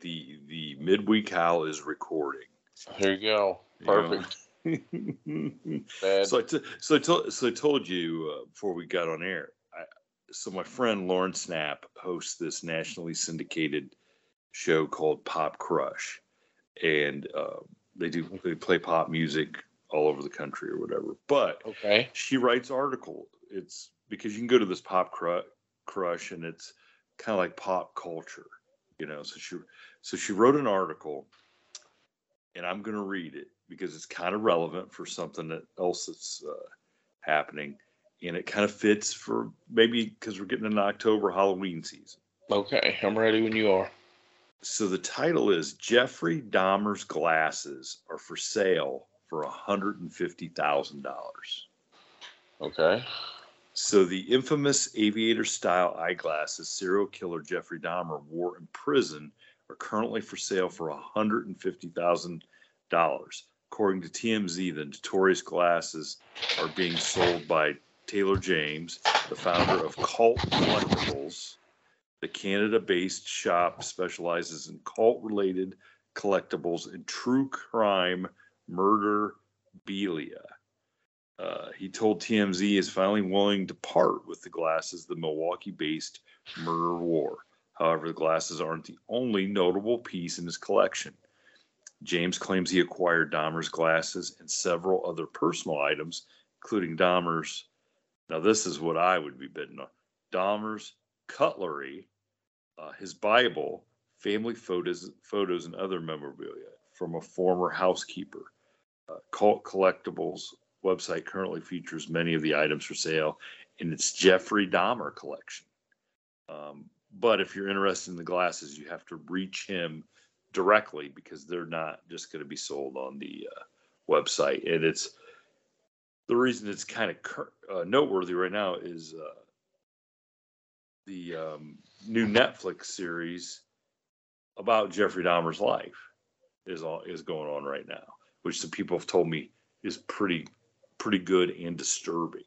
The midweek howl is recording. There you go. Perfect. So I told you before we got on air. So my friend Lauren Snapp hosts this nationally syndicated show called Pop Crush, and they play pop music all over the country or whatever. But she writes articles. It's because you can go to this Pop Crush and it's kind of like pop culture. You know, so she wrote an article, and I'm going to read it because it's kind of relevant for something that else that's happening, and it kind of fits for maybe because we're getting into October Halloween season. Okay, I'm ready when you are. So the title is Jeffrey Dahmer's Glasses Are for Sale for $150,000. Okay. So the infamous aviator-style eyeglasses serial killer Jeffrey Dahmer wore in prison are currently for sale for $150,000. According to TMZ, the notorious glasses are being sold by Taylor James, the founder of Cult Collectibles. The Canada-based shop specializes in cult-related collectibles and true crime murderabilia. He told TMZ he is finally willing to part with the glasses, the Milwaukee-based murder war. However, the glasses aren't the only notable piece in his collection. James claims he acquired Dahmer's glasses and several other personal items, including Dahmer's, now this is what I would be bidding on, Dahmer's cutlery, his Bible, family photos, and other memorabilia from a former housekeeper. Cult Collectibles website currently features many of the items for sale in its Jeffrey Dahmer collection. But if you're interested in the glasses, you have to reach him directly because they're not just going to be sold on the website. And it's the reason it's kind of noteworthy right now is the new Netflix series about Jeffrey Dahmer's life is going on right now, which some people have told me is pretty good and disturbing.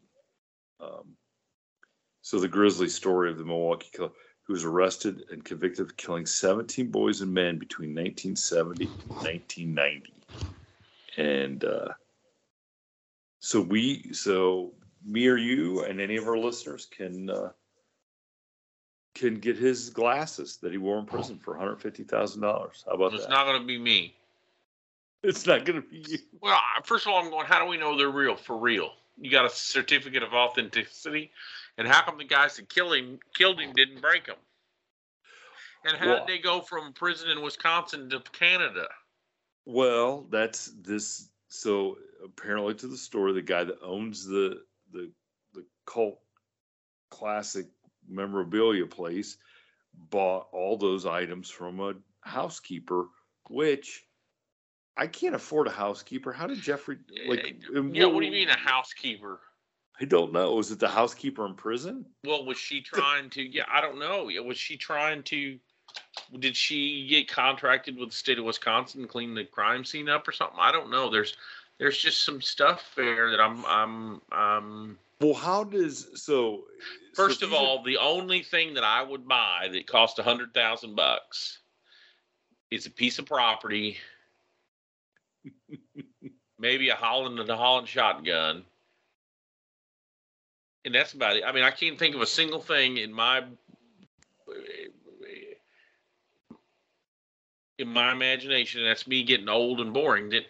So the grisly story of the Milwaukee killer, who was arrested and convicted of killing 17 boys and men between 1970 and 1990. And so me or you and any of our listeners can get his glasses that he wore in prison for $150,000. How about that? It's not going to be me. It's not going to be you. Well, first of all, I'm going, how do we know they're real, for real? You got a certificate of authenticity, and how come the guys that killed him didn't break him? And how did they go from prison in Wisconsin to Canada? Well, that's this. So apparently to the story, the guy that owns the cult classic memorabilia place bought all those items from a housekeeper, which... I can't afford a housekeeper. How did Jeffrey... what do you mean a housekeeper? I don't know. Was it the housekeeper in prison? Well, was she trying to... Yeah, I don't know. Was she trying to... Did she get contracted with the state of Wisconsin to clean the crime scene up or something? I don't know. There's just some stuff there that I'm Well, how does so? First of all, the only thing that I would buy that cost $100,000 is a piece of property, maybe a Holland shotgun, and that's about it. I mean, I can't think of a single thing in my imagination, and that's me getting old and boring, that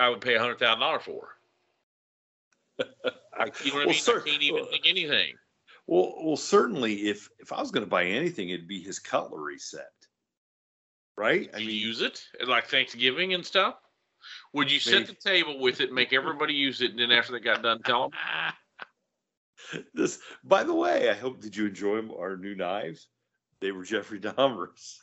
I would pay $100,000 for. I can't even think anything. Well, certainly, if I was going to buy anything, it'd be his cutlery set, right? I mean, use it at like Thanksgiving and stuff. Would you set the table with it, make everybody use it, and then after they got done, tell them? This, by the way, I hope did you enjoy our new knives? They were Jeffrey Dahmer's,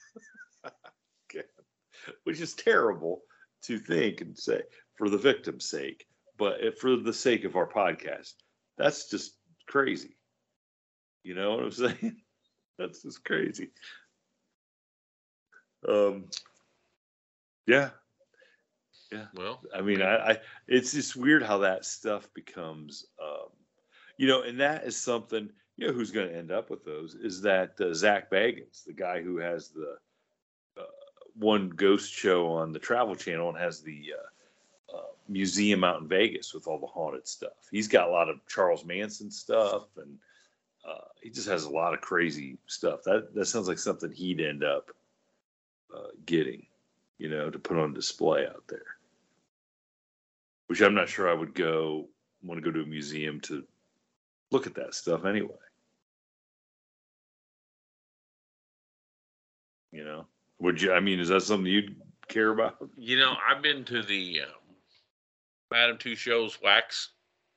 which is terrible to think and say for the victim's sake. But for the sake of our podcast, that's just crazy. You know what I'm saying? That's just crazy. Yeah. Well, I mean, I it's just weird how that stuff becomes, and that is something. You know who's going to end up with those is that Zach Baggins, the guy who has the one ghost show on the Travel Channel and has the museum out in Vegas with all the haunted stuff. He's got a lot of Charles Manson stuff, and he just has a lot of crazy stuff. That sounds like something he'd end up getting, to put on display out there. Which I'm not sure I would want to go to a museum to look at that stuff anyway. Would you? I mean, is that something you'd care about? I've been to the Madame Tussauds wax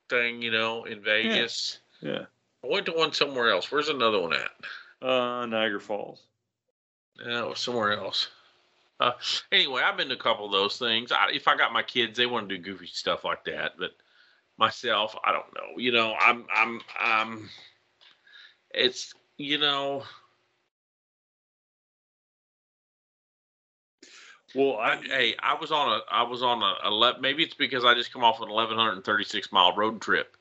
thing, in Vegas. Yeah. I went to one somewhere else. Where's another one at? Niagara Falls. No, somewhere else. Anyway, I've been to a couple of those things. If I got my kids, they want to do goofy stuff like that. But myself, I don't know. Well, I was on a maybe it's because I just come off an 1,136-mile road trip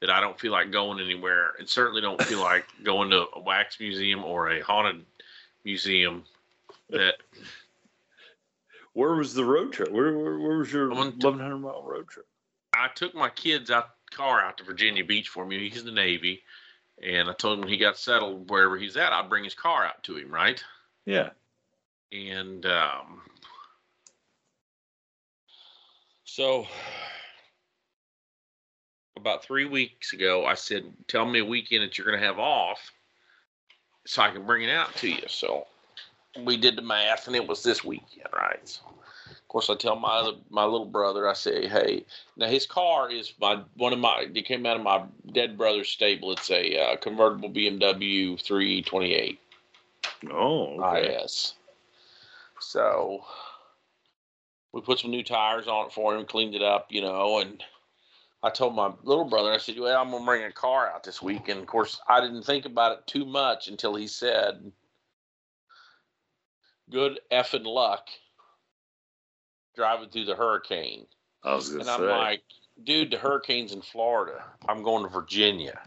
that I don't feel like going anywhere, and certainly don't feel like going to a wax museum or a haunted museum. That where was the road trip? Where was your 1,100-mile road trip? I took my kids out to Virginia Beach for me. He's in the Navy, and I told him when he got settled wherever he's at, I'd bring his car out to him. Right? Yeah. And so about 3 weeks ago, I said, tell me a weekend that you're going to have off so I can bring it out to you. So we did the math, and it was this weekend, right? So, of course, I tell my little brother, I say, hey, now his car is it came out of my dead brother's stable. It's a convertible BMW 328. Oh, okay. IS. So we put some new tires on it for him, cleaned it up, and I told my little brother, I said, well, I'm going to bring a car out this week. And, of course, I didn't think about it too much until he said, good effing luck driving through the hurricane. I was going to say. And I'm like, dude, the hurricane's in Florida. I'm going to Virginia.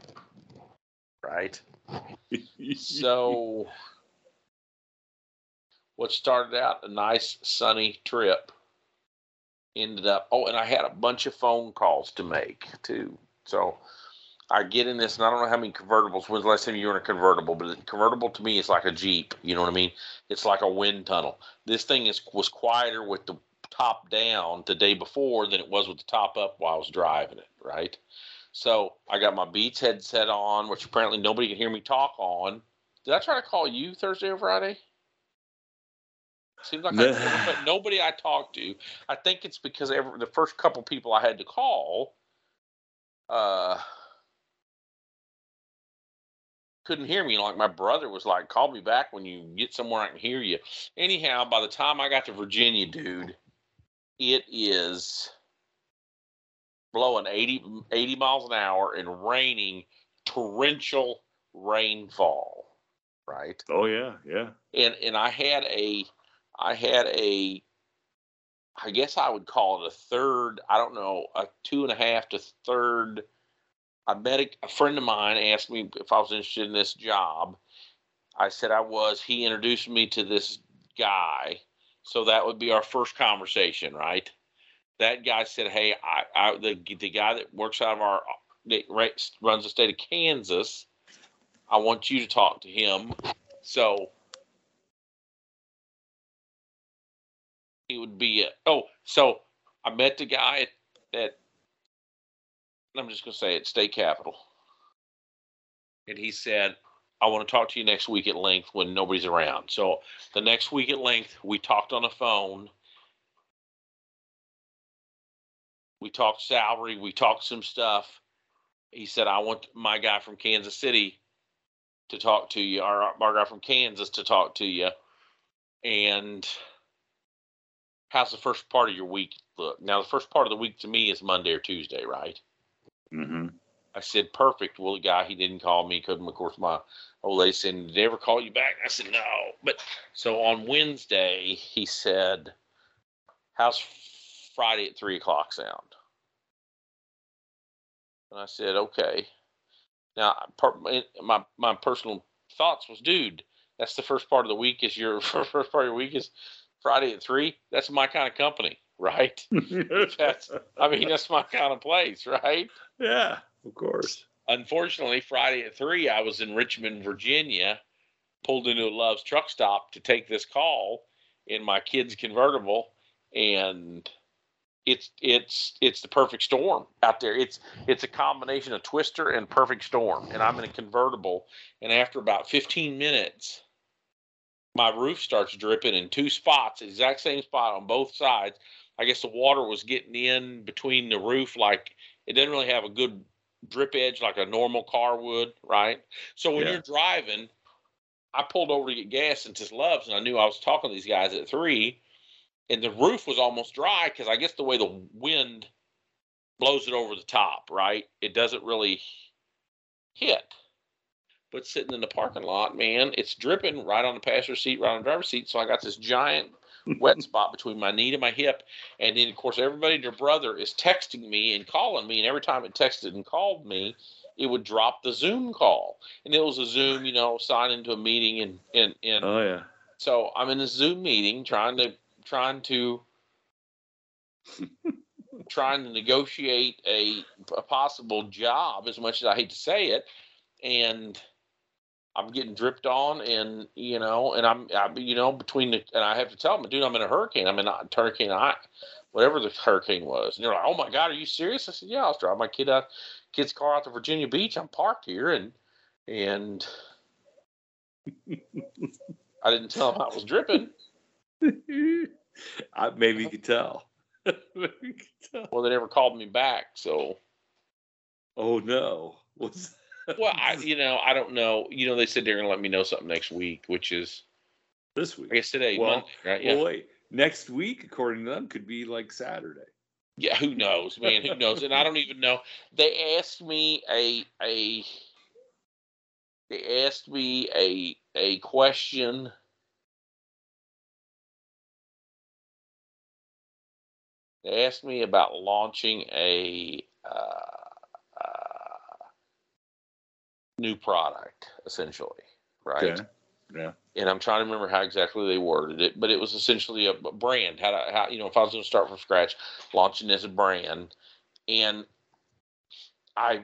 Right? So what started out a nice sunny trip ended up, and I had a bunch of phone calls to make too. So I get in this, and I don't know how many convertibles. When's the last time you were in a convertible? But a convertible to me is like a Jeep. You know what I mean? It's like a wind tunnel. This thing was quieter with the top down the day before than it was with the top up while I was driving it, right? So I got my Beats headset on, which apparently nobody can hear me talk on. Did I try to call you Thursday or Friday? Seems like but nobody I talked to. I think it's because the first couple people I had to call couldn't hear me. Like my brother was like, "Call me back when you get somewhere I can hear you." Anyhow, by the time I got to Virginia, dude, it is blowing 80 miles an hour and raining, torrential rainfall. Right? Oh yeah, yeah. And I guess I would call it a third, I don't know, a 2.5 to third I met a friend of mine, asked me if I was interested in this job. I said I was. He introduced me to this guy. So that would be our first conversation, right? That guy said, hey, the guy that works out of runs the state of Kansas, I want you to talk to him. So it would be so I met the guy at I'm just going to say it, State Capitol. And he said, I want to talk to you next week at length when nobody's around. So the next week at length, we talked on the phone. We talked salary. We talked some stuff. He said, I want my guy from Kansas City to talk to you, or our guy from Kansas to talk to you. And how's the first part of your week look? Now, the first part of the week to me is Monday or Tuesday, right? Mm-hmm. I said, perfect. Well, the guy, he didn't call me. Couldn't, of course, my old lady said, did they ever call you back? I said, no. But so on Wednesday, he said, how's Friday at 3:00 sound? And I said, okay. Now, my personal thoughts was, dude, that's the first part of the week is Friday at 3:00. That's my kind of company. Right. That's my kind of place, right? Yeah, of course. Unfortunately, Friday at 3:00, I was in Richmond, Virginia, pulled into a Love's truck stop to take this call in my kid's convertible, and it's the perfect storm out there. It's a combination of Twister and perfect storm, and I'm in a convertible, and after about 15 minutes, my roof starts dripping in two spots, exact same spot on both sides. I guess the water was getting in between the roof, like it didn't really have a good drip edge like a normal car would, right? So when you're driving, I pulled over to get gas into Love's, and I knew I was talking to these guys at 3:00, and the roof was almost dry because I guess the way the wind blows it over the top, right? It doesn't really hit. But sitting in the parking lot, man, it's dripping right on the passenger seat, right on the driver's seat. So I got this giant wet spot between my knee to my hip. And then, of course, everybody and their brother is texting me and calling me. And every time it texted and called me, it would drop the Zoom call. And it was a Zoom, sign into a meeting. And oh, yeah. So I'm in a Zoom meeting trying to negotiate a possible job, as much as I hate to say it. And I'm getting dripped on, and and I have to tell them, dude, I'm in a hurricane. I'm in a hurricane, whatever the hurricane was. And they're like, oh my God, are you serious? I said, yeah, I was driving my kid's car out to Virginia Beach. I'm parked here, and I didn't tell them I was dripping. Maybe you could tell. Well, they never called me back, so. Oh no, what's? Well, I don't know. They said they're going to let me know something next week, which is this week. I guess today, Monday, right? Yeah. Well, wait. Next week, according to them, could be like Saturday. Yeah, who knows, man? Who knows? And I don't even know. They asked me a question. They asked me about launching a new product, essentially, right? Okay. Yeah. And I'm trying to remember how exactly they worded it, but it was essentially a brand. How if I was going to start from scratch, launching as a brand, and I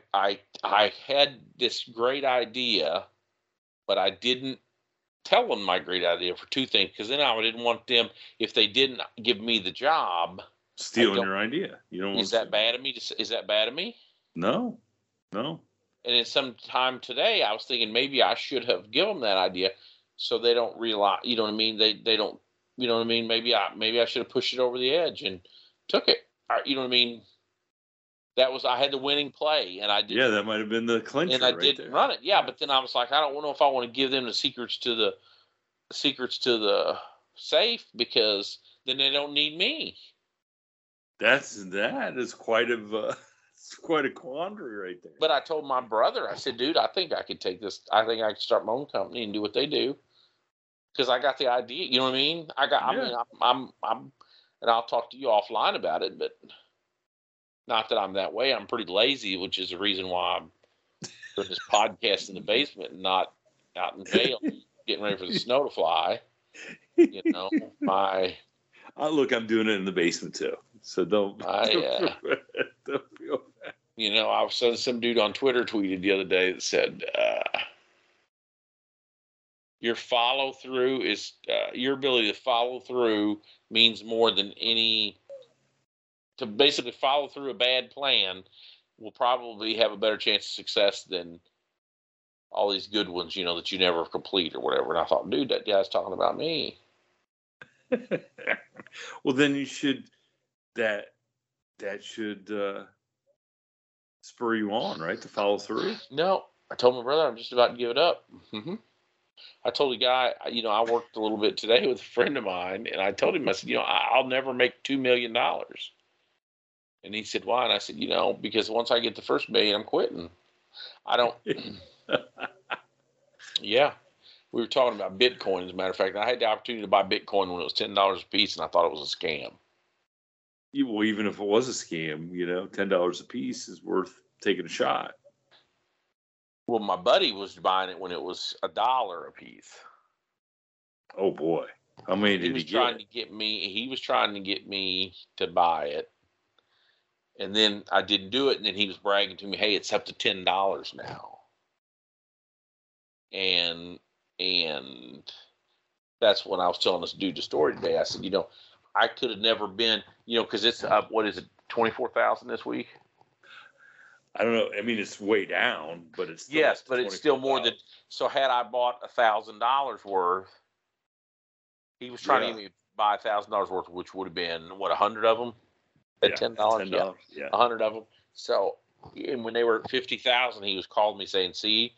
had this great idea, but I didn't tell them my great idea for two things, because then I didn't want them, if they didn't give me the job, stealing your idea. You don't. Is that bad of me? Is that bad of me? No. And in some time today, I was thinking maybe I should have given them that idea, so they don't realize. You know what I mean? They don't. You know what I mean? Maybe I should have pushed it over the edge and took it. You know what I mean? That was, I had the winning play, and I did. Yeah, that might have been the clincher. And I didn't run it. Yeah, but then I was like, I don't know if I want to give them the secrets to the safe, because then they don't need me. That is quite of. It's quite a quandary right there. But I told my brother, I said, dude, I think I could take this. I think I could start my own company and do what they do, because I got the idea. You know what I mean? I mean, and I'll talk to you offline about it. But Not that I'm that way. I'm pretty lazy, which is the reason why I'm doing this podcast in the basement and not out in jail getting ready for the snow to fly. You know, look, I'm doing it in the basement too. So don't feel bad. You know, I saw some dude on Twitter tweeted the other day that said, your follow through is your ability to follow through means more than to basically follow through a bad plan will probably have a better chance of success than all these good ones, you know, that you never complete or whatever. And I thought, dude, that guy's talking about me. Well, then you should, that should spur you on, right? To follow through. No, I told my brother, I'm just about to give it up. Mm-hmm. I told a guy, you know, I worked a little bit today with a friend of mine, and I told him, I said, you know, I'll never make $2 million. And he said, why? And I said, you know, because once I get the first million, I'm quitting. I don't. Yeah. We were talking about Bitcoin, as a matter of fact. I had the opportunity to buy Bitcoin when it was $10 a piece, and I thought it was a scam. Well, even if it was a scam, you know, $10 a piece is worth taking a shot. Well, my buddy was buying it when it was $1 a piece. Oh, boy. How many did he get? He was trying to get me to buy it. And then I didn't do it, and then he was bragging to me, hey, it's up to $10 now. And that's when I was telling this dude the story today. I said, you know, I could have never been, you know, because it's up, what is it, 24,000 this week? I don't know. I mean, it's way down, but it's still yes, but it's still more than. So had I bought $1,000 worth, he was trying to even buy $1,000 worth, which would have been what, 100 of them at $10. Yeah, 100 of them. So, and when they were at 50,000, he was calling me saying, "See,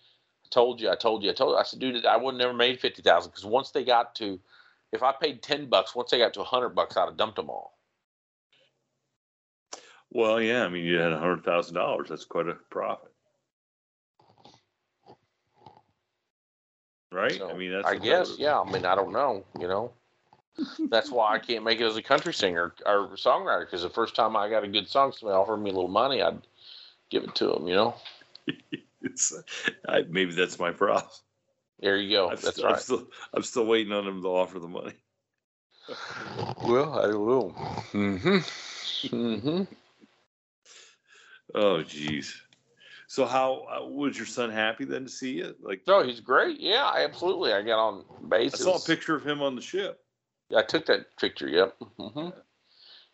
I told you." I said, "Dude, I would have never made 50,000 because once they got to, if I paid $10, once they got to $100, I'd have dumped them all." Well, yeah, I mean, you had $100,000. That's quite a profit, right? So, I mean, that's. I guess, yeah. I mean, I don't know. You know, that's why I can't make it as a country singer or songwriter because the first time I got a good song, somebody offered me a little money, I'd give it to them. You know, maybe that's my problem. There you go. That's right. I'm still waiting on them to offer the money. Well, I will. Mm-hmm. Oh, geez. So how was your son happy then to see you? Like, no, he's great. Yeah, absolutely. I got on base. I saw a picture of him on the ship. I took that picture. Yep. Mm-hmm. Yeah.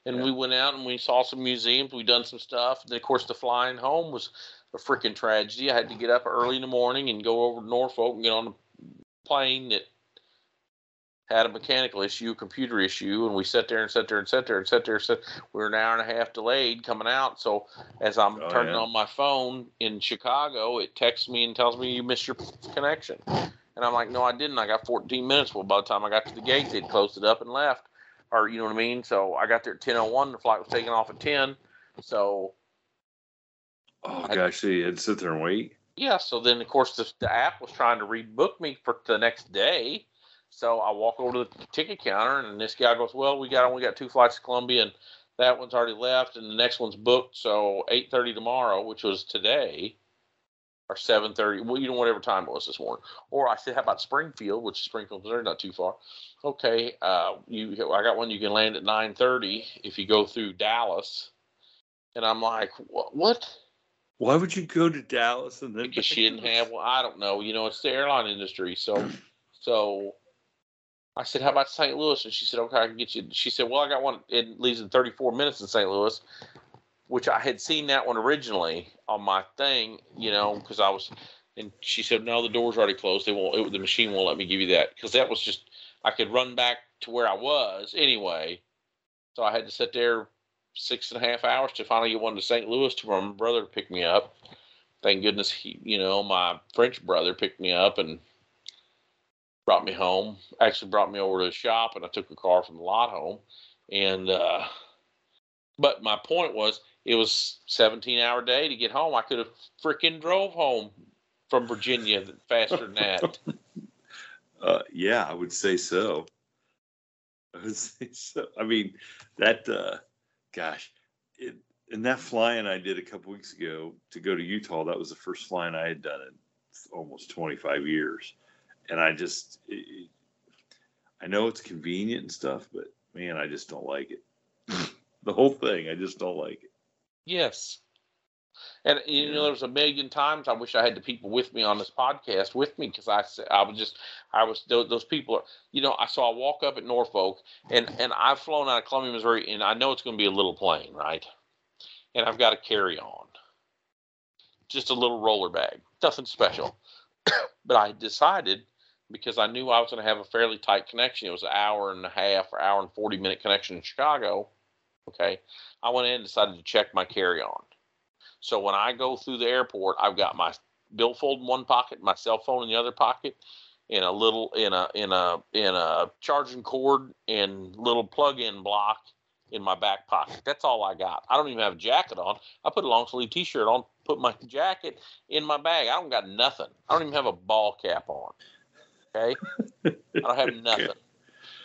And we went out and we saw some museums. We done some stuff. And then, of course, the flying home was a freaking tragedy. I had to get up early in the morning and go over to Norfolk and get on the plane that had a mechanical issue, a computer issue, and we sat there. We were an hour and a half delayed coming out. So as I'm turning on my phone in Chicago, it texts me and tells me you missed your connection. And I'm like, no, I didn't. I got 14 minutes. Well, by the time I got to the gate, they'd closed it up and left. Or you know what I mean? So I got there at 10:01. The flight was taking off at 10. So. Oh, gosh. So you had to sit there and wait? Yeah. So then, of course, the app was trying to rebook me for the next day. So I walk over to the ticket counter, and this guy goes, well, we only got two flights to Columbia, and that one's already left, and the next one's booked, so 8:30 tomorrow, which was today, or 7:30, well, you know, whatever time it was this morning. Or I said, how about Springfield, which is Springfield, Missouri, not too far. Okay, I got one you can land at 9:30 if you go through Dallas. And I'm like, what? Why would you go to Dallas? And then because she didn't have one. I don't know. You know, it's the airline industry, so... I said, how about St. Louis? And she said, okay, I can get you. She said, well, I got one. It leaves in 34 minutes in St. Louis, which I had seen that one originally on my thing, you know, because I was. And she said, no, the door's already closed. The machine won't let me give you that because that was just. I could run back to where I was anyway. So I had to sit there 6.5 hours to finally get one to St. Louis to my brother to pick me up. Thank goodness, my French brother picked me up and. Brought me home, actually brought me over to the shop, and I took a car from the lot home. And, but my point was, it was 17-hour day to get home. I could have freaking drove home from Virginia faster than that. Yeah, I would say so. I mean, that, gosh, and that flying I did a couple weeks ago to go to Utah, that was the first flying I had done in almost 25 years. And I just, I know it's convenient and stuff, but man, I just don't like it. The whole thing, I just don't like it. Yes. And, you know, there's a million times I wish I had the people with me on this podcast with me, because I was those people are, you know, I saw a walk up at Norfolk, and I've flown out of Columbia, Missouri, and I know it's going to be a little plane, right? And I've got a carry-on, just a little roller bag, nothing special. But I decided, because I knew I was going to have a fairly tight connection, it was an hour and a half or hour and 40-minute connection in Chicago, okay, I went in and decided to check my carry-on. So when I go through the airport, I've got my billfold in one pocket, my cell phone in the other pocket, and a little in a charging cord and little plug-in block in my back pocket. That's all I got. I don't even have a jacket on. I put a long sleeve T-shirt on, put my jacket in my bag. I don't got nothing. I don't even have a ball cap on. Okay, I don't have nothing.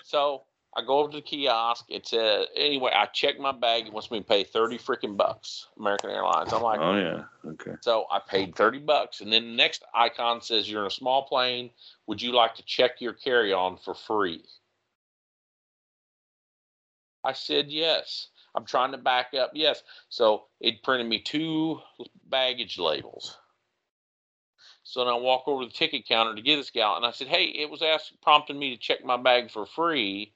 So I go over to the kiosk. It's anyway, I check my bag. It wants me to pay $30 freaking bucks, American Airlines. I'm like, oh yeah, okay. So I paid $30, and then the next icon says, "You're in a small plane. Would you like to check your carry-on for free?" I said yes. I'm trying to back up yes. So it printed me 2 baggage labels. So then I walk over to the ticket counter to get this gal, and I said, "Hey, it was prompting me to check my bag for free.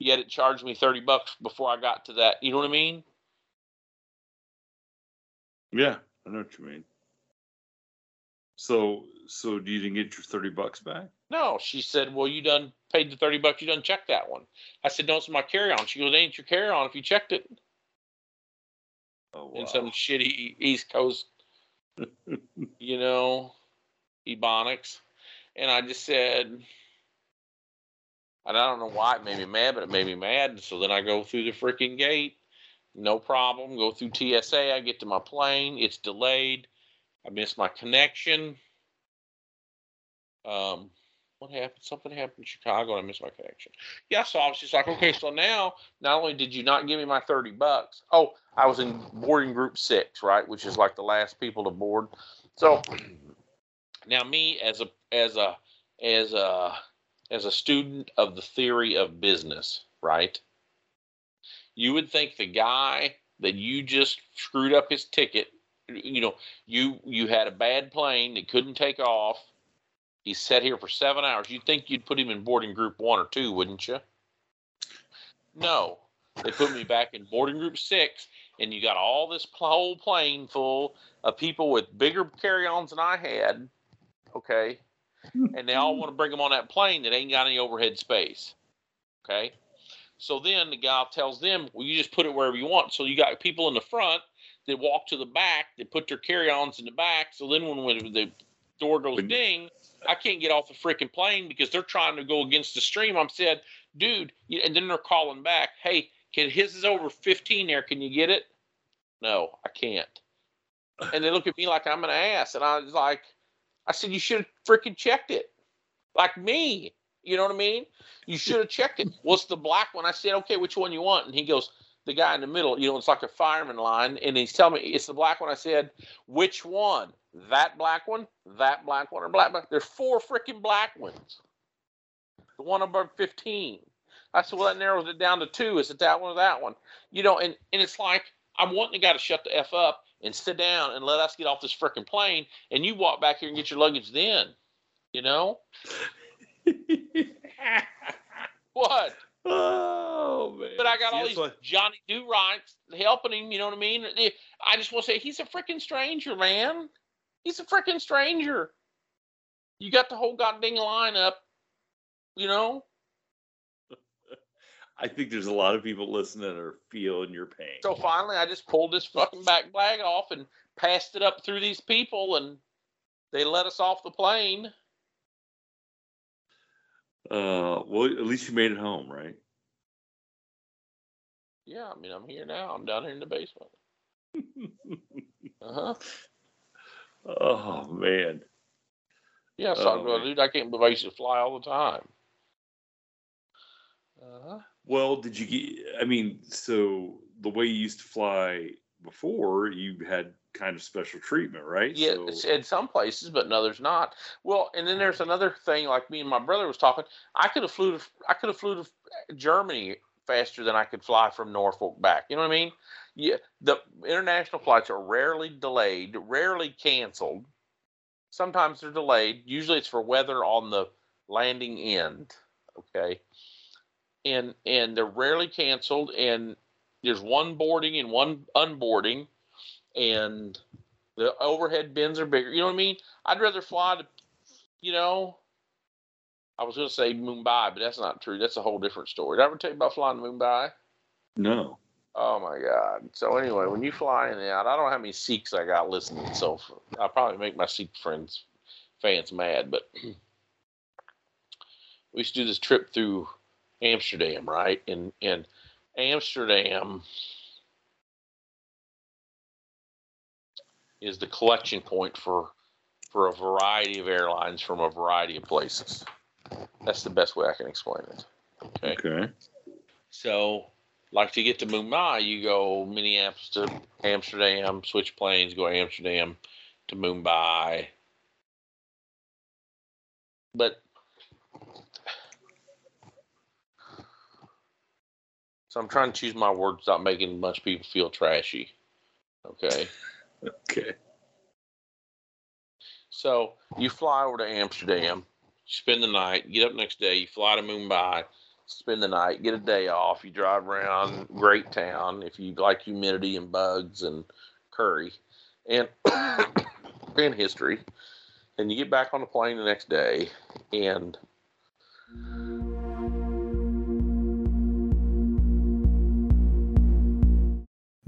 Yet it charged me $30 before I got to that." You know what I mean? Yeah, I know what you mean. So you didn't get your $30 back? No, she said, "Well, you done paid the $30. You done checked that one." I said, "No, it's my carry-on." She goes, "It ain't your carry-on if you checked it." Oh, wow. In some shitty East Coast, you know, ebonics, and I just said. And I don't know why it made me mad, but it made me mad. So then I go through the freaking gate. No problem. Go through TSA. I get to my plane. It's delayed. I missed my connection. What happened? Something happened in Chicago, and I missed my connection. Yeah, so I was just like, okay, so now not only did you not give me my $30. Oh, I was in boarding group 6, right, which is like the last people to board. So now me as a student of the theory of business, right? You would think the guy that you just screwed up his ticket, you know, you had a bad plane that couldn't take off. He sat here for 7 hours. You'd think you'd put him in boarding group 1 or 2, wouldn't you? No. They put me back in boarding group 6, and you got all this whole plane full of people with bigger carry-ons than I had, okay? And they all want to bring them on that plane that ain't got any overhead space. Okay? So then the guy tells them, well, you just put it wherever you want. So you got people in the front that walk to the back, that put their carry-ons in the back. So then when the door goes ding, I can't get off the freaking plane because they're trying to go against the stream. I'm said, dude, and then they're calling back, hey, his is over 15 there. Can you get it? No, I can't. And they look at me like I'm an ass. And I was like, I said, you should have freaking checked it. Like me. You know what I mean? You should have checked it. What's the black one? I said, okay, which one you want? And he goes, the guy in the middle, you know, it's like a fireman line. And he's telling me, it's the black one. I said, which one? That black one, or black, black. There's 4 freaking black ones. The one above 15. I said, well, that narrows it down to 2. Is it that one or that one? You know, and it's like, I'm wanting the guy to shut the F up and sit down and let us get off this frickin' plane, and you walk back here and get your luggage then. You know? What? Oh, man. But I got all these Johnny Do-Rights helping him, you know what I mean? I just want to say, he's a frickin' stranger, man. He's a frickin' stranger. You got the whole goddamn line up, you know? I think there's a lot of people listening or feeling your pain. So finally, I just pulled this fucking back bag off and passed it up through these people, and they let us off the plane. Well, at least you made it home, right? Yeah, I mean, I'm here now. I'm down here in the basement. Uh-huh. Oh, man. Yeah, so I go, dude, I can't believe I used to fly all the time. Uh-huh. Well, did you get, I mean, so the way you used to fly before, you had kind of special treatment, right? Yeah, so, in some places, but in others not. Well, and then there's another thing. Like me and my brother was talking, I could have flew to Germany faster than I could fly from Norfolk back. You know what I mean? Yeah, the international flights are rarely delayed, rarely canceled. Sometimes they're delayed. Usually it's for weather on the landing end. Okay. And they're rarely canceled, and there's one boarding and one unboarding, and the overhead bins are bigger. You know what I mean? I'd rather fly to, I was going to say Mumbai, but that's not true. That's a whole different story. Did I ever tell you about flying to Mumbai? No. Oh, my God. So, anyway, when you fly in and out, I don't know how many Sikhs I got listening, so I'll probably make my Sikh fans mad, but we used to do this trip through Amsterdam, right? And Amsterdam is the collection point for a variety of airlines from a variety of places. That's the best way I can explain it. Okay. So, like to get to Mumbai, you go Minneapolis to Amsterdam, switch planes, go Amsterdam to Mumbai. But so I'm trying to choose my words without making a bunch of people feel trashy. Okay. So you fly over to Amsterdam, spend the night, get up next day, you fly to Mumbai, spend the night, get a day off, you drive around, great town, if you like humidity and bugs and curry and history. And you get back on the plane the next day, and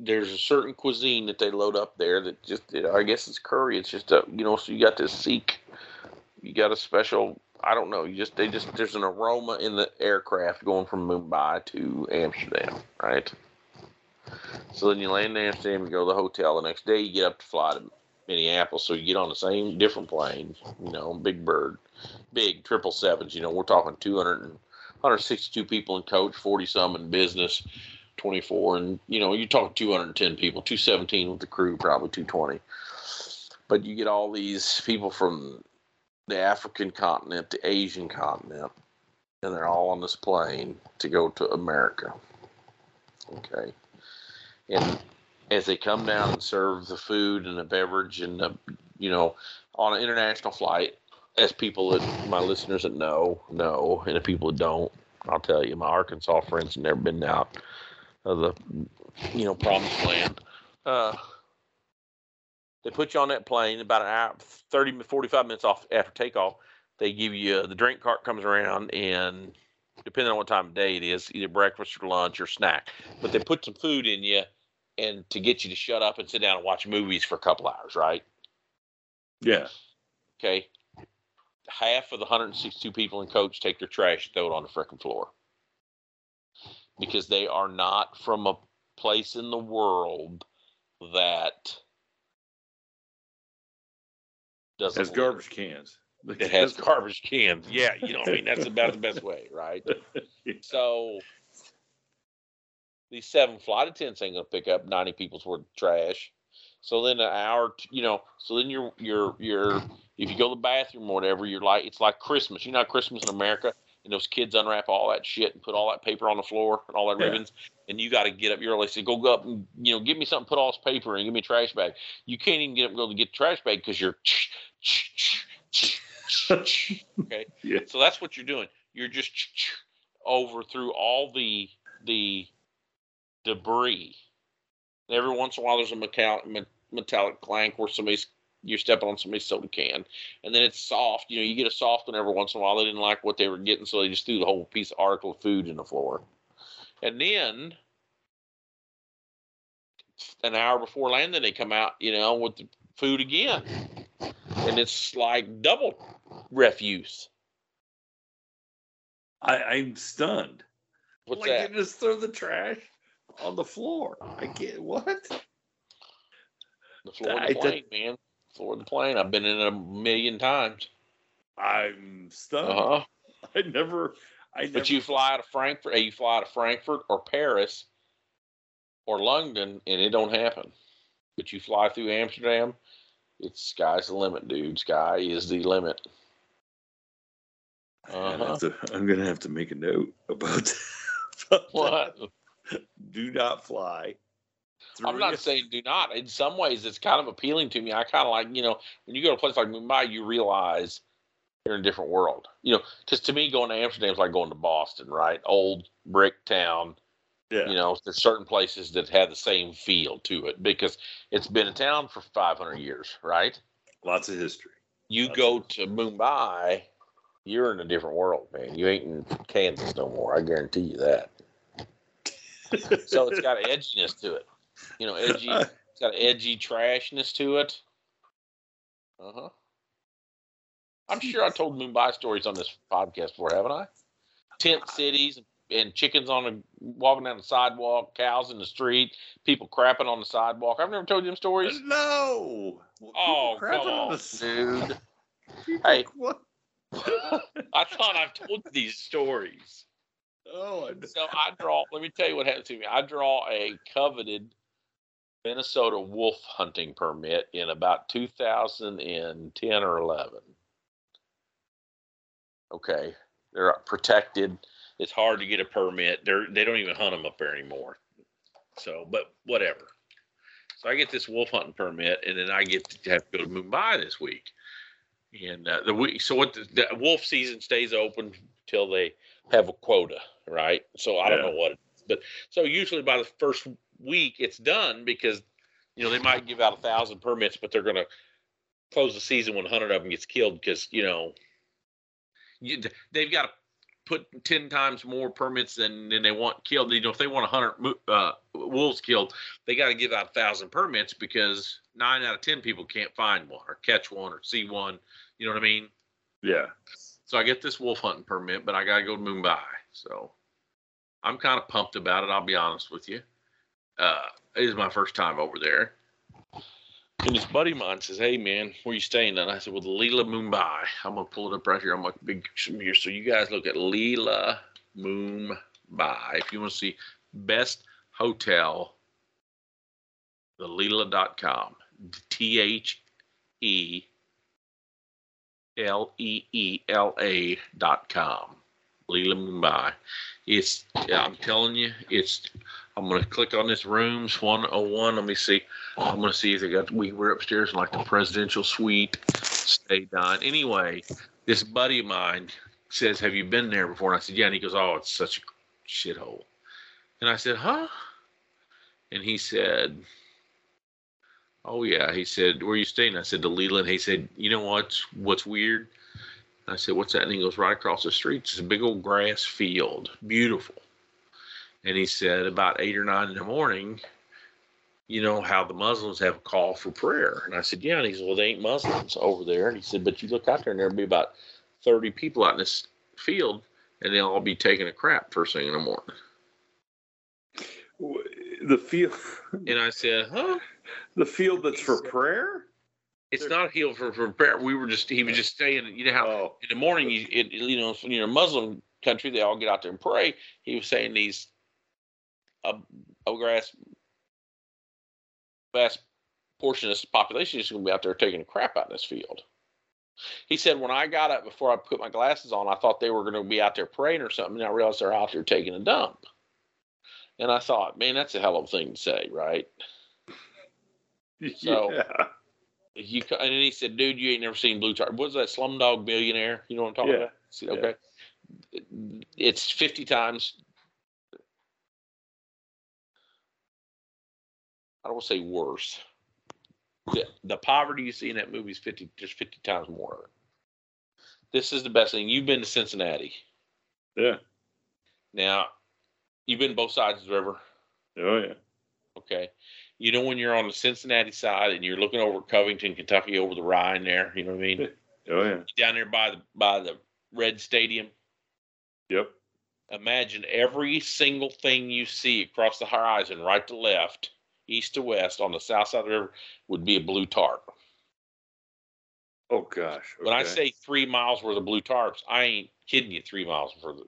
There's a certain cuisine that they load up there that just, I guess it's curry. It's just so you got this Sikh, you got a special, I don't know. There's an aroma in the aircraft going from Mumbai to Amsterdam, right? So then you land in Amsterdam, you go to the hotel the next day, you get up to fly to Minneapolis. So you get on the same different plane, Big Bird, big 777s. We're talking 162 people in coach, 40 some in business, 24, and you talk 210 people, 217 with the crew, probably 220. But you get all these people from the African continent, the Asian continent, and they're all on this plane to go to America. Okay, and as they come down and serve the food and the beverage and on an international flight, as people that my listeners that know, and the people that don't, I'll tell you, my Arkansas friends have never been out of the promised land. They put you on that plane about an hour, 30, 45 minutes off after takeoff. They give you the drink cart comes around, and depending on what time of day it is, either breakfast or lunch or snack. But they put some food in you and to get you to shut up and sit down and watch movies for a couple hours, right? Yeah. Okay. half of the 162 people in Coach take their trash and throw it on the frickin' floor. Because they are not from a place in the world that doesn't has garbage cans. It has garbage cans. Yeah, you know what I mean? That's about the best way, right? So these 7 flight attendants ain't going to pick up 90 people's worth of trash. So then an hour, you know, so then you're if you go to the bathroom or whatever, you're like, it's like Christmas. You know how Christmas in America, and those kids unwrap all that shit and put all that paper on the floor and all that ribbons, and you got to get up early. Say, go up and, you know, give me something, put all this paper in, give me a trash bag. You can't even get up and go to get the trash bag because you're okay. Yeah. So that's what you're doing. You're just over through all the debris. Every once in a while, there's a metallic clank where you're stepping on somebody's soda can, and then it's soft. You know, you get a soft one every once in a while. They didn't like what they were getting, so they just threw the whole piece of article of food in the floor. And then an hour before landing, they come out, you know, with the food again, and it's like double refuse. I'm stunned. What's like that? You just throw the trash on the floor. I get what? The floor of the plane, man. Floor of the plane. I've been in it a million times. I'm stunned. Uh-huh. I never. But you fly out of Frankfurt. You fly out of Frankfurt or Paris or London, and it don't happen. But you fly through Amsterdam, it's sky's the limit, dude. Sky is the limit. Uh-huh. I'm gonna have to make a note about what. That. Do not fly. I'm not saying do not. In some ways, it's kind of appealing to me. I kind of like, you know, when you go to a place like Mumbai, you realize you're in a different world. You know, because to me, going to Amsterdam is like going to Boston, right? Old brick town. Yeah. You know, there's certain places that have the same feel to it because it's been a town for 500 years, right? Lots of history. You go to Mumbai, you're in a different world, man. You ain't in Kansas no more. I guarantee you that. So it's got an edginess to it, you know. Edgy, it's got an edgy trashness to it. Uh huh. I'm sure I told Mumbai stories on this podcast before, haven't I? Tent cities and chickens walking down the sidewalk, cows in the street, people crapping on the sidewalk. I've never told you them stories. No. Well, oh, come on, dude. Hey, what? I thought I've told these stories. Oh, so let me tell you what happened to me. I draw a coveted Minnesota wolf hunting permit in about 2010 or 11. Okay. They're protected. It's hard to get a permit. They don't even hunt them up there anymore. So, but whatever. So I get this wolf hunting permit, and then I get to have to go to Mumbai this week. And the wolf season stays open till they have a quota, right? So I don't know what it is. But so usually by the first week it's done because, you know, they might give out 1,000 permits, but they're going to close the season when 100 of them gets killed because, you know, they've got to put 10 times more permits than they want killed. You know, if they want 100 wolves killed, they got to give out 1,000 permits because 9 out of 10 people can't find one or catch one or see one. You know what I mean? Yeah. So I get this wolf hunting permit, but I got to go to Mumbai. So I'm kind of pumped about it. I'll be honest with you. It is my first time over there. And this buddy of mine says, hey, man, where you staying? And I said, well, the Leela Mumbai. I'm going to pull it up right here on my big computer here. So you guys look at Leela Mumbai. If you want to see best hotel, the Leela.com. TheLeela.com. Leela Mumbai. I'm telling you, I'm going to click on this rooms 101. Let me see. I'm going to see if they got, we were upstairs in like the presidential suite, stay dine. Anyway, this buddy of mine says, have you been there before? And I said, yeah. And he goes, oh, it's such a shithole. And I said, huh? And he said, oh, yeah. He said, where are you staying? I said, to Leela. And he said, you know what's weird? I said, what's that? And he goes, right across the street. It's a big old grass field. Beautiful. And he said, about 8 or 9 in the morning, you know how the Muslims have a call for prayer. And I said, yeah. And he said, well, they ain't Muslims over there. And he said, but you look out there and there'll be about 30 people out in this field, and they'll all be taking a crap first thing in the morning. The field. And I said, huh? The field that's for prayer? It's not a field for prayer. We were just, he was just staying, you know how in the morning, when you're a Muslim country, they all get out there and pray. He was saying these vast portion of the population is going to be out there taking a crap out in this field. He said, when I got up before I put my glasses on, I thought they were going to be out there praying or something, and I realized they're out there taking a dump. And I thought, man, that's a hell of a thing to say, right? Yeah. So, and then he said, dude, you ain't never seen Blue Tar. What was that, Slumdog Millionaire? You know what I'm talking about? Said, okay. Yeah. It's 50 times. I don't want to say worse. The poverty you see in that movie is 50 times more of it. This is the best thing. You've been to Cincinnati. Yeah. Now, you've been both sides of the river. Oh, yeah. Okay. You know when you're on the Cincinnati side and you're looking over Covington, Kentucky, over the Rhine there, you know what I mean? Oh, yeah. Down there by the Red Stadium. Yep. Imagine every single thing you see across the horizon, right to left, east to west, on the south side of the river, would be a blue tarp. Oh, gosh. Okay. When I say 3 miles worth of blue tarps, I ain't kidding you 3 miles further.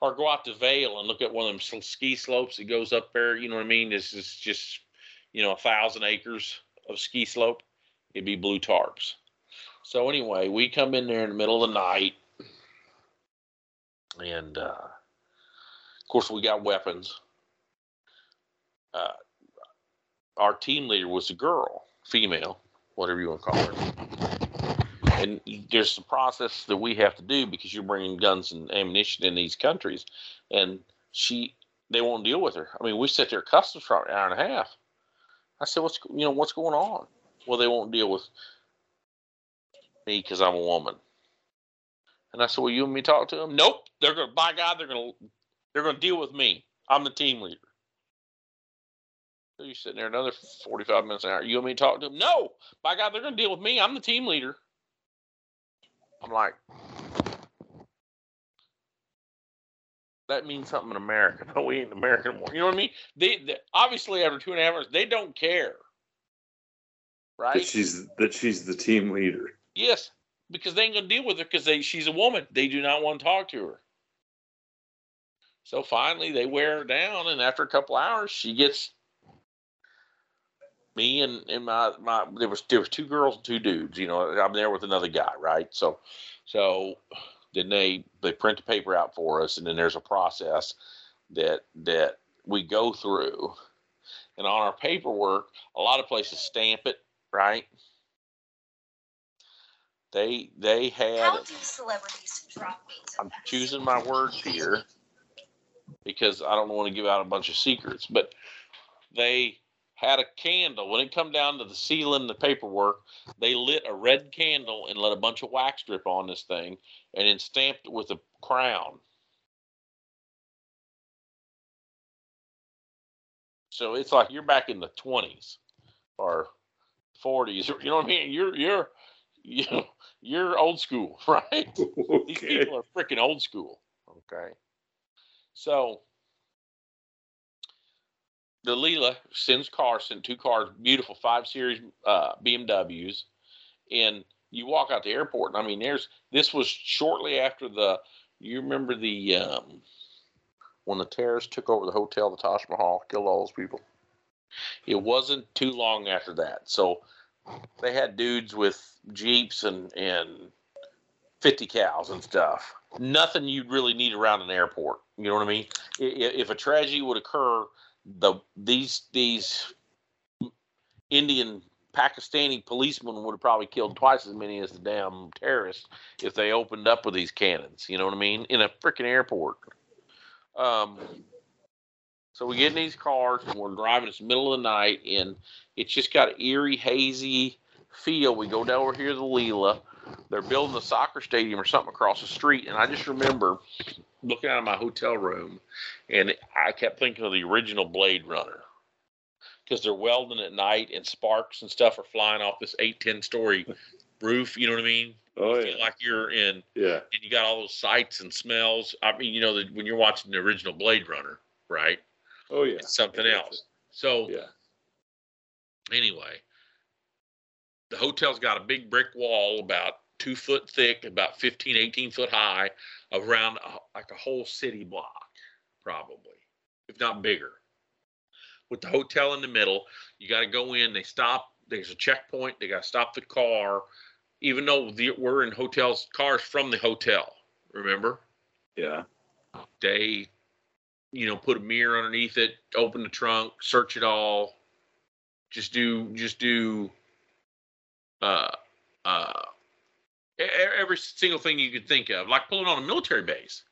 Or go out to Vail and look at one of them ski slopes that goes up there. You know what I mean? This is just, 1,000 acres of ski slope. It'd be blue tarps. So anyway, we come in there in the middle of the night. And, of course, we got weapons. Our team leader was a girl, female, whatever you want to call her. And there's the process that we have to do because you're bringing guns and ammunition in these countries, and they won't deal with her. I mean, we sat there customs for an hour and a half. I said, what's going on? Well, they won't deal with me because I'm a woman. And I said, well, you and me talk to them? Nope. They're going to deal with me. I'm the team leader. You're sitting there another 45 minutes an hour. You want me to talk to them? No! By God, they're going to deal with me. I'm the team leader. I'm like, that means something in America. No, we ain't American anymore. You know what I mean? They obviously, after 2.5 hours, they don't care. Right? That she's the team leader. Yes, because they ain't going to deal with her because she's a woman. They do not want to talk to her. So finally, they wear her down, and after a couple hours, she gets... Me and my there was two girls and two dudes. I'm there with another guy, right? So then they print the paper out for us, and then there's a process that we go through. And on our paperwork, a lot of places stamp it, right? They had. How do celebrities drop these? I'm choosing my words here because I don't want to give out a bunch of secrets, but they had a candle. When it come down to the sealing the paperwork, they lit a red candle and let a bunch of wax drip on this thing and then stamped it with a crown. So it's like you're back in the 20s or 40s. You know what I mean? You're old school, right? Okay. These people are freaking old school. Okay. So the Leela sent two cars, beautiful 5 Series BMWs, and you walk out the airport, and I mean, this was shortly after you remember when the terrorists took over the hotel, the Taj Mahal, killed all those people. It wasn't too long after that, so they had dudes with Jeeps and 50 cows and stuff. Nothing you'd really need around an airport, you know what I mean? If a tragedy would occur, these Indian Pakistani policemen would have probably killed twice as many as the damn terrorists if they opened up with these cannons. You know what I mean? In a freaking airport. So we get in these cars and we're driving. It's the middle of the night and it's just got an eerie, hazy feel. We go down over here to the Leela. They're building a soccer stadium or something across the street, and I just remember looking out of my hotel room, and I kept thinking of the original Blade Runner because they're welding at night, and sparks and stuff are flying off this 8-10 story roof. You know what I mean? Oh, you feel like you're in. Yeah. And you got all those sights and smells. I mean, you know, when you're watching the original Blade Runner, right? Oh, yeah. It's something else. So, anyway, the hotel's got a big brick wall about 2 foot thick, about 15, 18 foot high, around like a whole city block, probably, if not bigger. With the hotel in the middle, you got to go in. They stop. There's a checkpoint. They got to stop the car, even though we're in hotels, cars from the hotel. Remember? Yeah. They, you know, put a mirror underneath it, open the trunk, search it all. Just do every single thing you could think of, like pulling on a military base.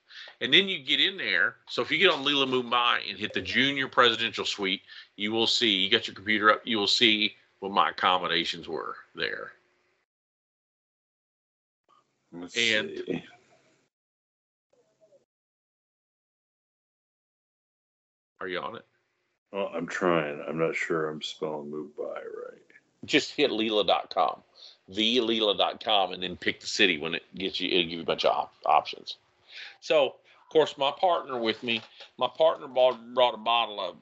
And then you get in there. So if you get on Leela Mumbai and hit the junior presidential suite, you will see, you got your computer up, you will see what my accommodations were there. Let's see. Are you on it? Well, I'm trying. I'm not sure I'm spelling Mumbai right. Just hit Leela.com. Leela.com, and then pick the city when it gets you. It'll give you a bunch of options. So, of course, my partner brought a bottle of,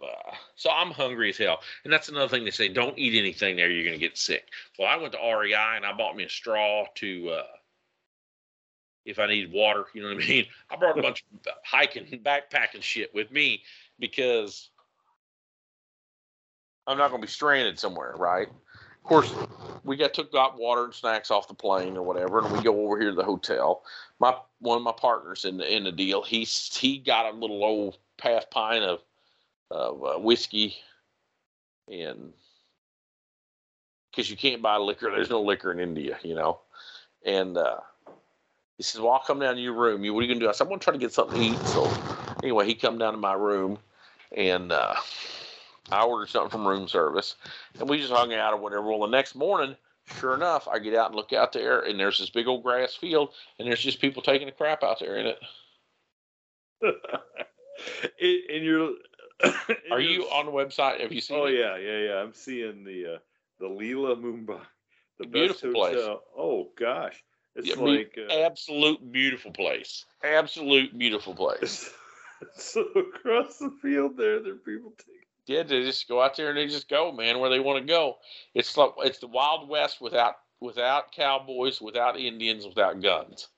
so I'm hungry as hell. And that's another thing they say, don't eat anything there, you're going to get sick. Well, I went to REI, and I bought me a straw to, if I needed water, you know what I mean? I brought a bunch of hiking, backpacking shit with me because I'm not going to be stranded somewhere, right? Of course, we got water and snacks off the plane or whatever, and we go over here to the hotel. One of my partners in the deal, he got a little old half pint of whiskey, and because you can't buy liquor, there's no liquor in India, you know. And he says, "Well, I'll come down to your room. What are you gonna do?" I said, "I'm gonna try to get something to eat." So anyway, he come down to my room, and I ordered something from room service, and we just hung out or whatever. Well, the next morning, sure enough, I get out and look out there, and there's this big old grass field, and there's just people taking a crap out there in it. Are you on the website? Have you seen? Oh yeah. I'm seeing the Leela Mumbai, the beautiful best hotel. Place. Oh gosh, it's absolute beautiful place. Absolute beautiful place. So across the field there are people taking. Yeah, they just go out there and they just go, man, where they want to go. It's like, it's the Wild West without cowboys, without Indians, without guns.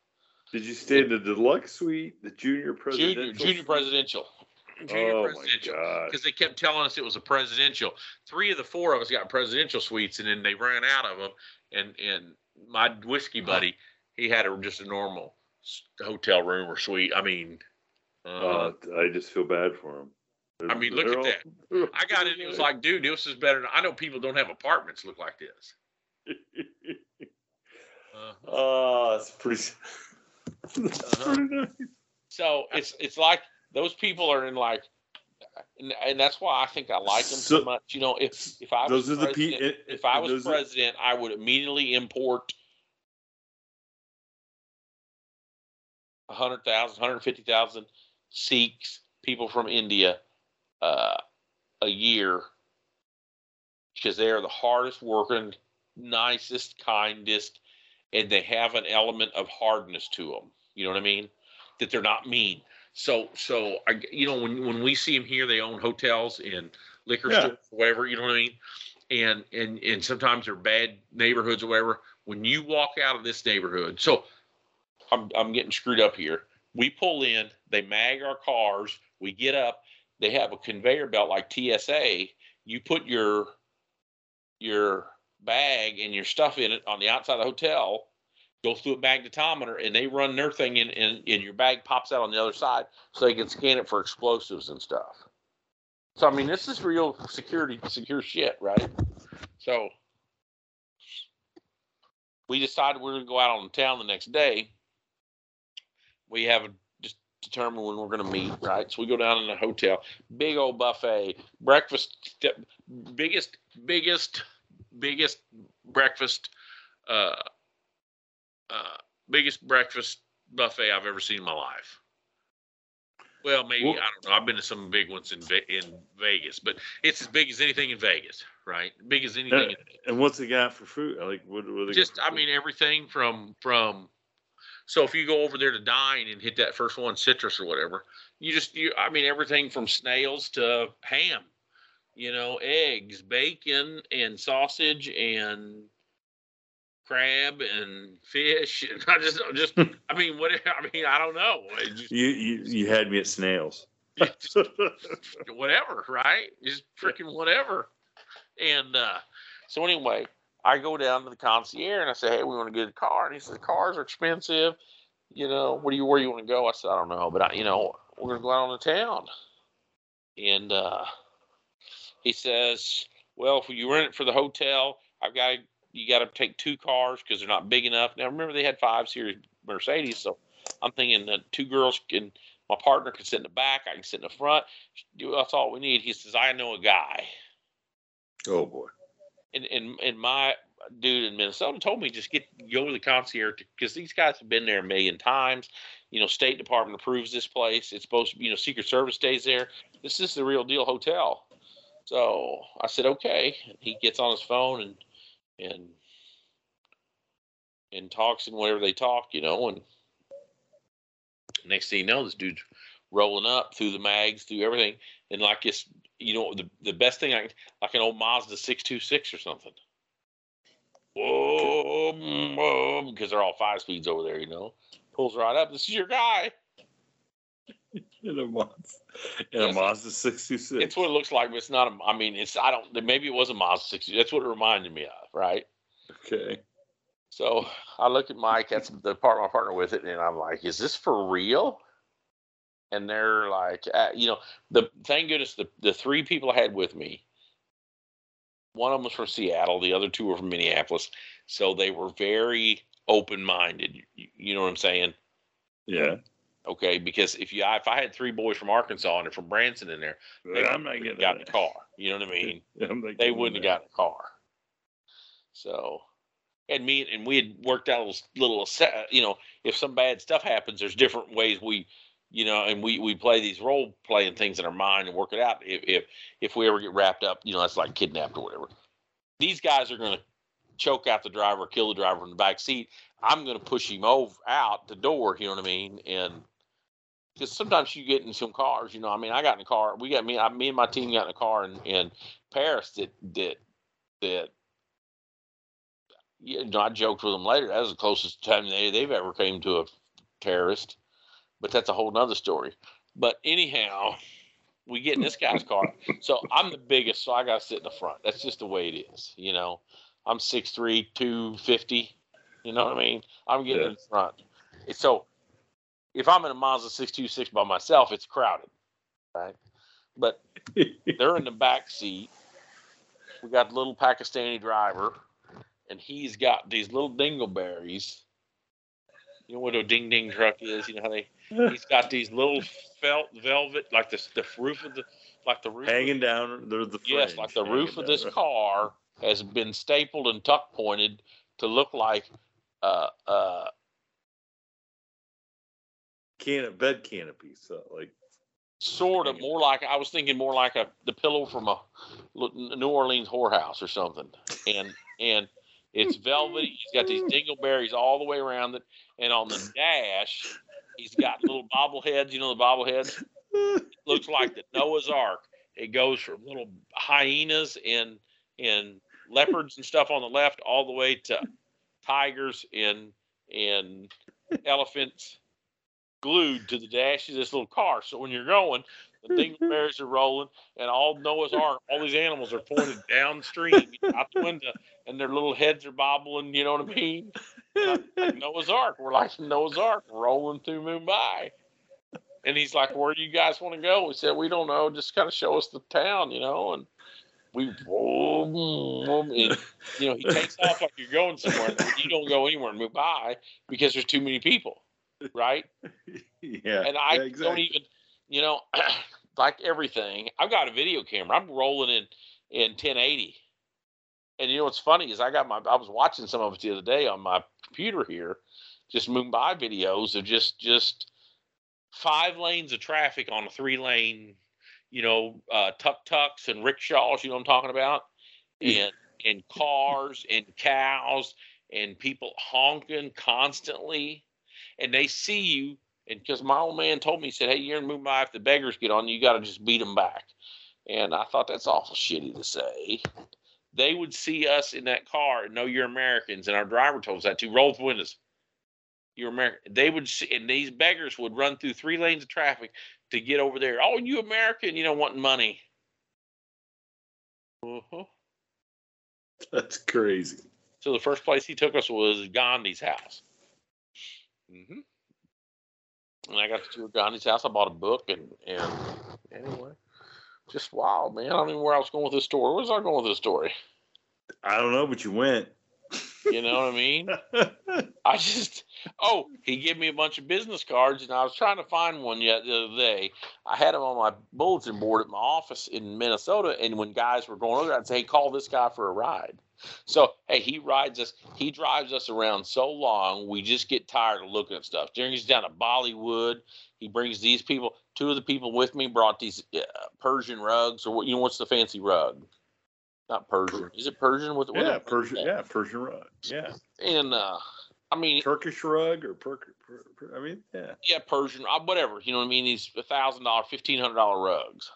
Did you stay in the deluxe suite, the junior presidential? Junior presidential. Junior presidential. Because they kept telling us it was a presidential. 3 of the 4 of us got presidential suites, and then they ran out of them. And my whiskey buddy, he had just a normal hotel room or suite. I mean, I just feel bad for him. I mean, look at that. I got in. It was like, dude, this is better. I know people don't have apartments look like this. It's pretty. That's pretty nice. So it's like those people are in like, and that's why I think I like them so much. You know, if I was president, I would immediately import 100,000, 150,000 Sikhs, people from India. A year, because they are the hardest working, nicest, kindest, and they have an element of hardness to them. You know what I mean? That they're not mean. So I, you know, when we see them here, they own hotels and liquor stores, whatever. You know what I mean? And sometimes they're bad neighborhoods or whatever. When you walk out of this neighborhood, so I'm getting screwed up here. We pull in, they mag our cars, we get up. They have a conveyor belt like TSA. You put your bag and your stuff in it on the outside of the hotel, go through a magnetometer, and they run their thing in, and your bag pops out on the other side so they can scan it for explosives and stuff. So, I mean, this is real secure shit, right? So we decided we were going to go out on town the next day. We have determine when we're going to meet, right? So we go down in the hotel, big old buffet, breakfast, biggest breakfast, biggest breakfast buffet I've ever seen in my life. Well, maybe, I don't know. I've been to some big ones in Vegas, but it's as big as anything in Vegas, right? Big as anything. And what's they got for food? Like, what they just, I mean, everything from. So if you go over there to dine and hit that first one, citrus or whatever, I mean, everything from snails to ham, eggs, bacon, and sausage, and crab and fish, and I just I mean, what I mean, I don't know. You had me at snails. Whatever, right? Just freaking whatever. And so anyway, I go down to the concierge and I say, "Hey, we want to get a car." And he says, "Cars are expensive. Where you want to go?" I said, "I don't know, but we're gonna go out on the town." And he says, "Well, if you rent it for the hotel, you got to take two cars because they're not big enough." Now, remember, they had 5 Series Mercedes, so I'm thinking that two girls and my partner can sit in the back. I can sit in the front. That's all we need. He says, "I know a guy." Oh, boy. And my dude in Minnesota told me just go to the concierge because these guys have been there a million times. State Department approves this place. It's supposed to be, Secret Service stays there. This is the real deal hotel. So I said, okay. He gets on his phone and talks and whatever they talk, and next thing you know, this dude's rolling up through the mags, through everything. And like it's, the best thing like an old Mazda 626 or something. Whoa, because they're all 5-speeds over there, pulls right up. This is your guy. In a Mazda 626. It's what it looks like, but it's not a. I mean, maybe it was a Mazda 626. That's what it reminded me of, right? Okay. So I look at Mike. That's the part my partner with it, and I'm like, "Is this for real?" And they're like, thank goodness the 3 people I had with me. One of them was from Seattle. The other 2 were from Minneapolis. So they were very open-minded. You know what I'm saying? Yeah. Okay, because if I had 3 boys from Arkansas and they're from Branson in there, I'm not getting got in the car. You know what I mean? They wouldn't have got in the car. So, and we had worked out a little, if some bad stuff happens, there's different ways we play these role playing things in our mind and work it out. If we ever get wrapped up, that's like kidnapped or whatever. These guys are going to choke out the driver, kill the driver in the back seat. I'm going to push him over out the door. You know what I mean? And because sometimes you get in some cars, I mean, I got in a car. Me and my team got in a car in Paris that. I joked with them later. That was the closest time they've ever came to a terrorist, but that's a whole nother story. But anyhow, we get in this guy's car. So I'm the biggest, so I got to sit in the front. That's just the way it is. I'm 6'3", 250. You know what I mean? I'm getting in front. So if I'm in a Mazda 626 by myself, it's crowded, right? But they're in the back seat. We got a little Pakistani driver, and he's got these little dingleberries. You know what a ding-ding truck is? He's got these little felt velvet, like the roof of the... like the roof hanging of, down. The yes, like the roof of this car has been stapled and tuck-pointed to look like bed canopy, so like sort of more like I was thinking more like the pillow from a New Orleans whorehouse or something, and it's velvety. He's got these dingleberries all the way around it, and on the dash, he's got little bobbleheads. The bobbleheads. It looks like the Noah's Ark. It goes from little hyenas and leopards and stuff on the left, all the way to tigers and elephants, glued to the dash of this little car. So when you're going, the dingleberries are rolling, and all Noah's Ark, all these animals are pointed downstream out the window, and their little heads are bobbling. You know what I mean? Like Noah's Ark. We're like Noah's Ark rolling through Mumbai. And he's like, "Where do you guys want to go?" We said, "We don't know. Just kind of show us the town, and." We, he takes off like you're going somewhere. You don't go anywhere in Mumbai because there's too many people, right? Yeah. And I exactly. Don't even, like everything. I've got a video camera. I'm rolling in 1080. And what's funny is I was watching some of it the other day on my computer here, just Mumbai videos of just 5 lanes of traffic on a 3-lane, tuk-tuks and rickshaws, you know what I'm talking about? And cars and cows and people honking constantly. And they see you. And because my old man told me, he said, hey, you're in Mumbai, if the beggars get on you, you got to just beat them back. And I thought that's awful shitty to say. They would see us in that car and know you're Americans. And our driver told us that too. Roll the windows. You're American. They would see, and these beggars would run through 3 lanes of traffic to get over there. Oh, you American, wanting money. Uh-huh. That's crazy. So the first place he took us was Gandhi's house. Mm-hmm. And I got to tour Gandhi's house. I bought a book, and anyway, just wild, man. I don't even know where I was going with this story. Where was I going with this story? I don't know, but you went. You know what I mean? He gave me a bunch of business cards, and I was trying to find one the other day. I had them on my bulletin board at my office in Minnesota, and when guys were going over there, I'd say, hey, call this guy for a ride. So, hey, he rides us. He drives us around so long, we just get tired of looking at stuff. During he's down to Bollywood, he brings these people. 2 of the people with me brought these Persian rugs, or what's the fancy rug? Not Persian. Is it Persian? Persian. Yeah, Persian rug. Yeah. And Turkish rug or yeah. Yeah, Persian, whatever. You know what I mean? These $1,000, $1,500 rugs.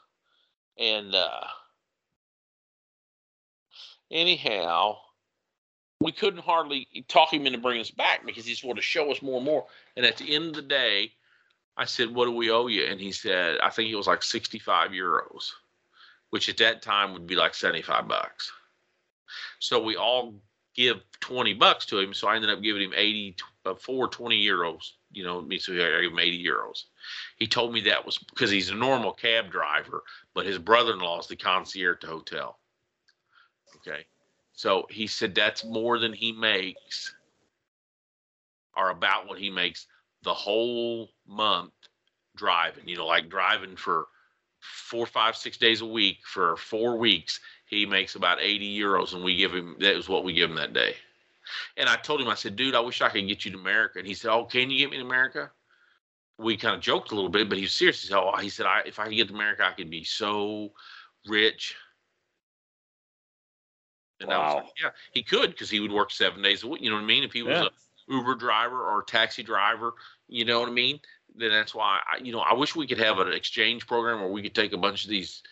And anyhow, we couldn't hardly talk him into bringing us back because he just wanted to show us more and more. And at the end of the day, I said, "What do we owe you?" And he said, I think it was like 65 euros. Which at that time would be like $75. So we all give $20 to him. So I ended up giving him 20 euros. So I gave him 80 euros. He told me that was because he's a normal cab driver, but his brother-in-law is the concierge at the hotel. Okay. So he said that's more than he makes, or about what he makes the whole month driving, like driving for 4, 5, 6 days a week for 4 weeks. He makes about 80 euros, and we give him, that was what we give him that day. And I told him, I said, dude, I wish I could get you to America. And he said, oh, can you get me to America? We kind of joked a little bit, but he was serious. He said, if I could get to America, I could be so rich. And wow. I was like, yeah, he could, because he would work 7 days a week. You know what I mean? If he was an Uber driver or a taxi driver, you know what I mean? Then that's why, I wish we could have an exchange program where we could take a bunch of these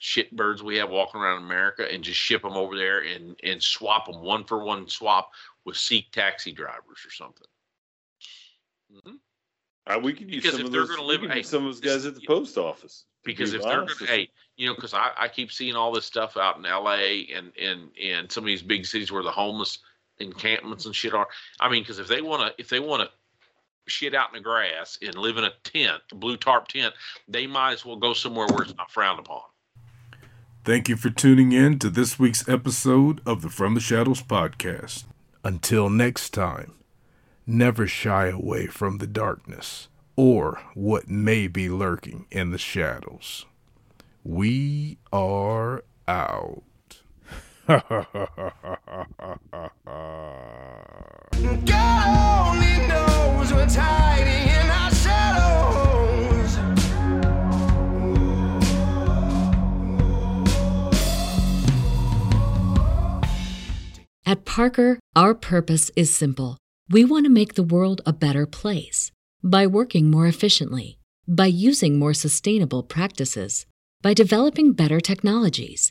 shitbirds we have walking around America and just ship them over there and swap them, 1-for-1 swap with Sikh taxi drivers or something. Mm-hmm. We could use some of those guys at the post office. Because if they're going to, because I keep seeing all this stuff out in L.A. and some of these big cities where the homeless encampments and shit are. I mean, because if they want to shit out in the grass and live in a tent, a blue tarp tent, they might as well go somewhere where it's not frowned upon. Thank you for tuning in to this week's episode of the From the Shadows podcast. Until next time, never shy away from the darkness or what may be lurking in the shadows. We are out. Go only knows what's hiding in our shadows. At Parker, our purpose is simple. We want to make the world a better place by working more efficiently, by using more sustainable practices, by developing better technologies.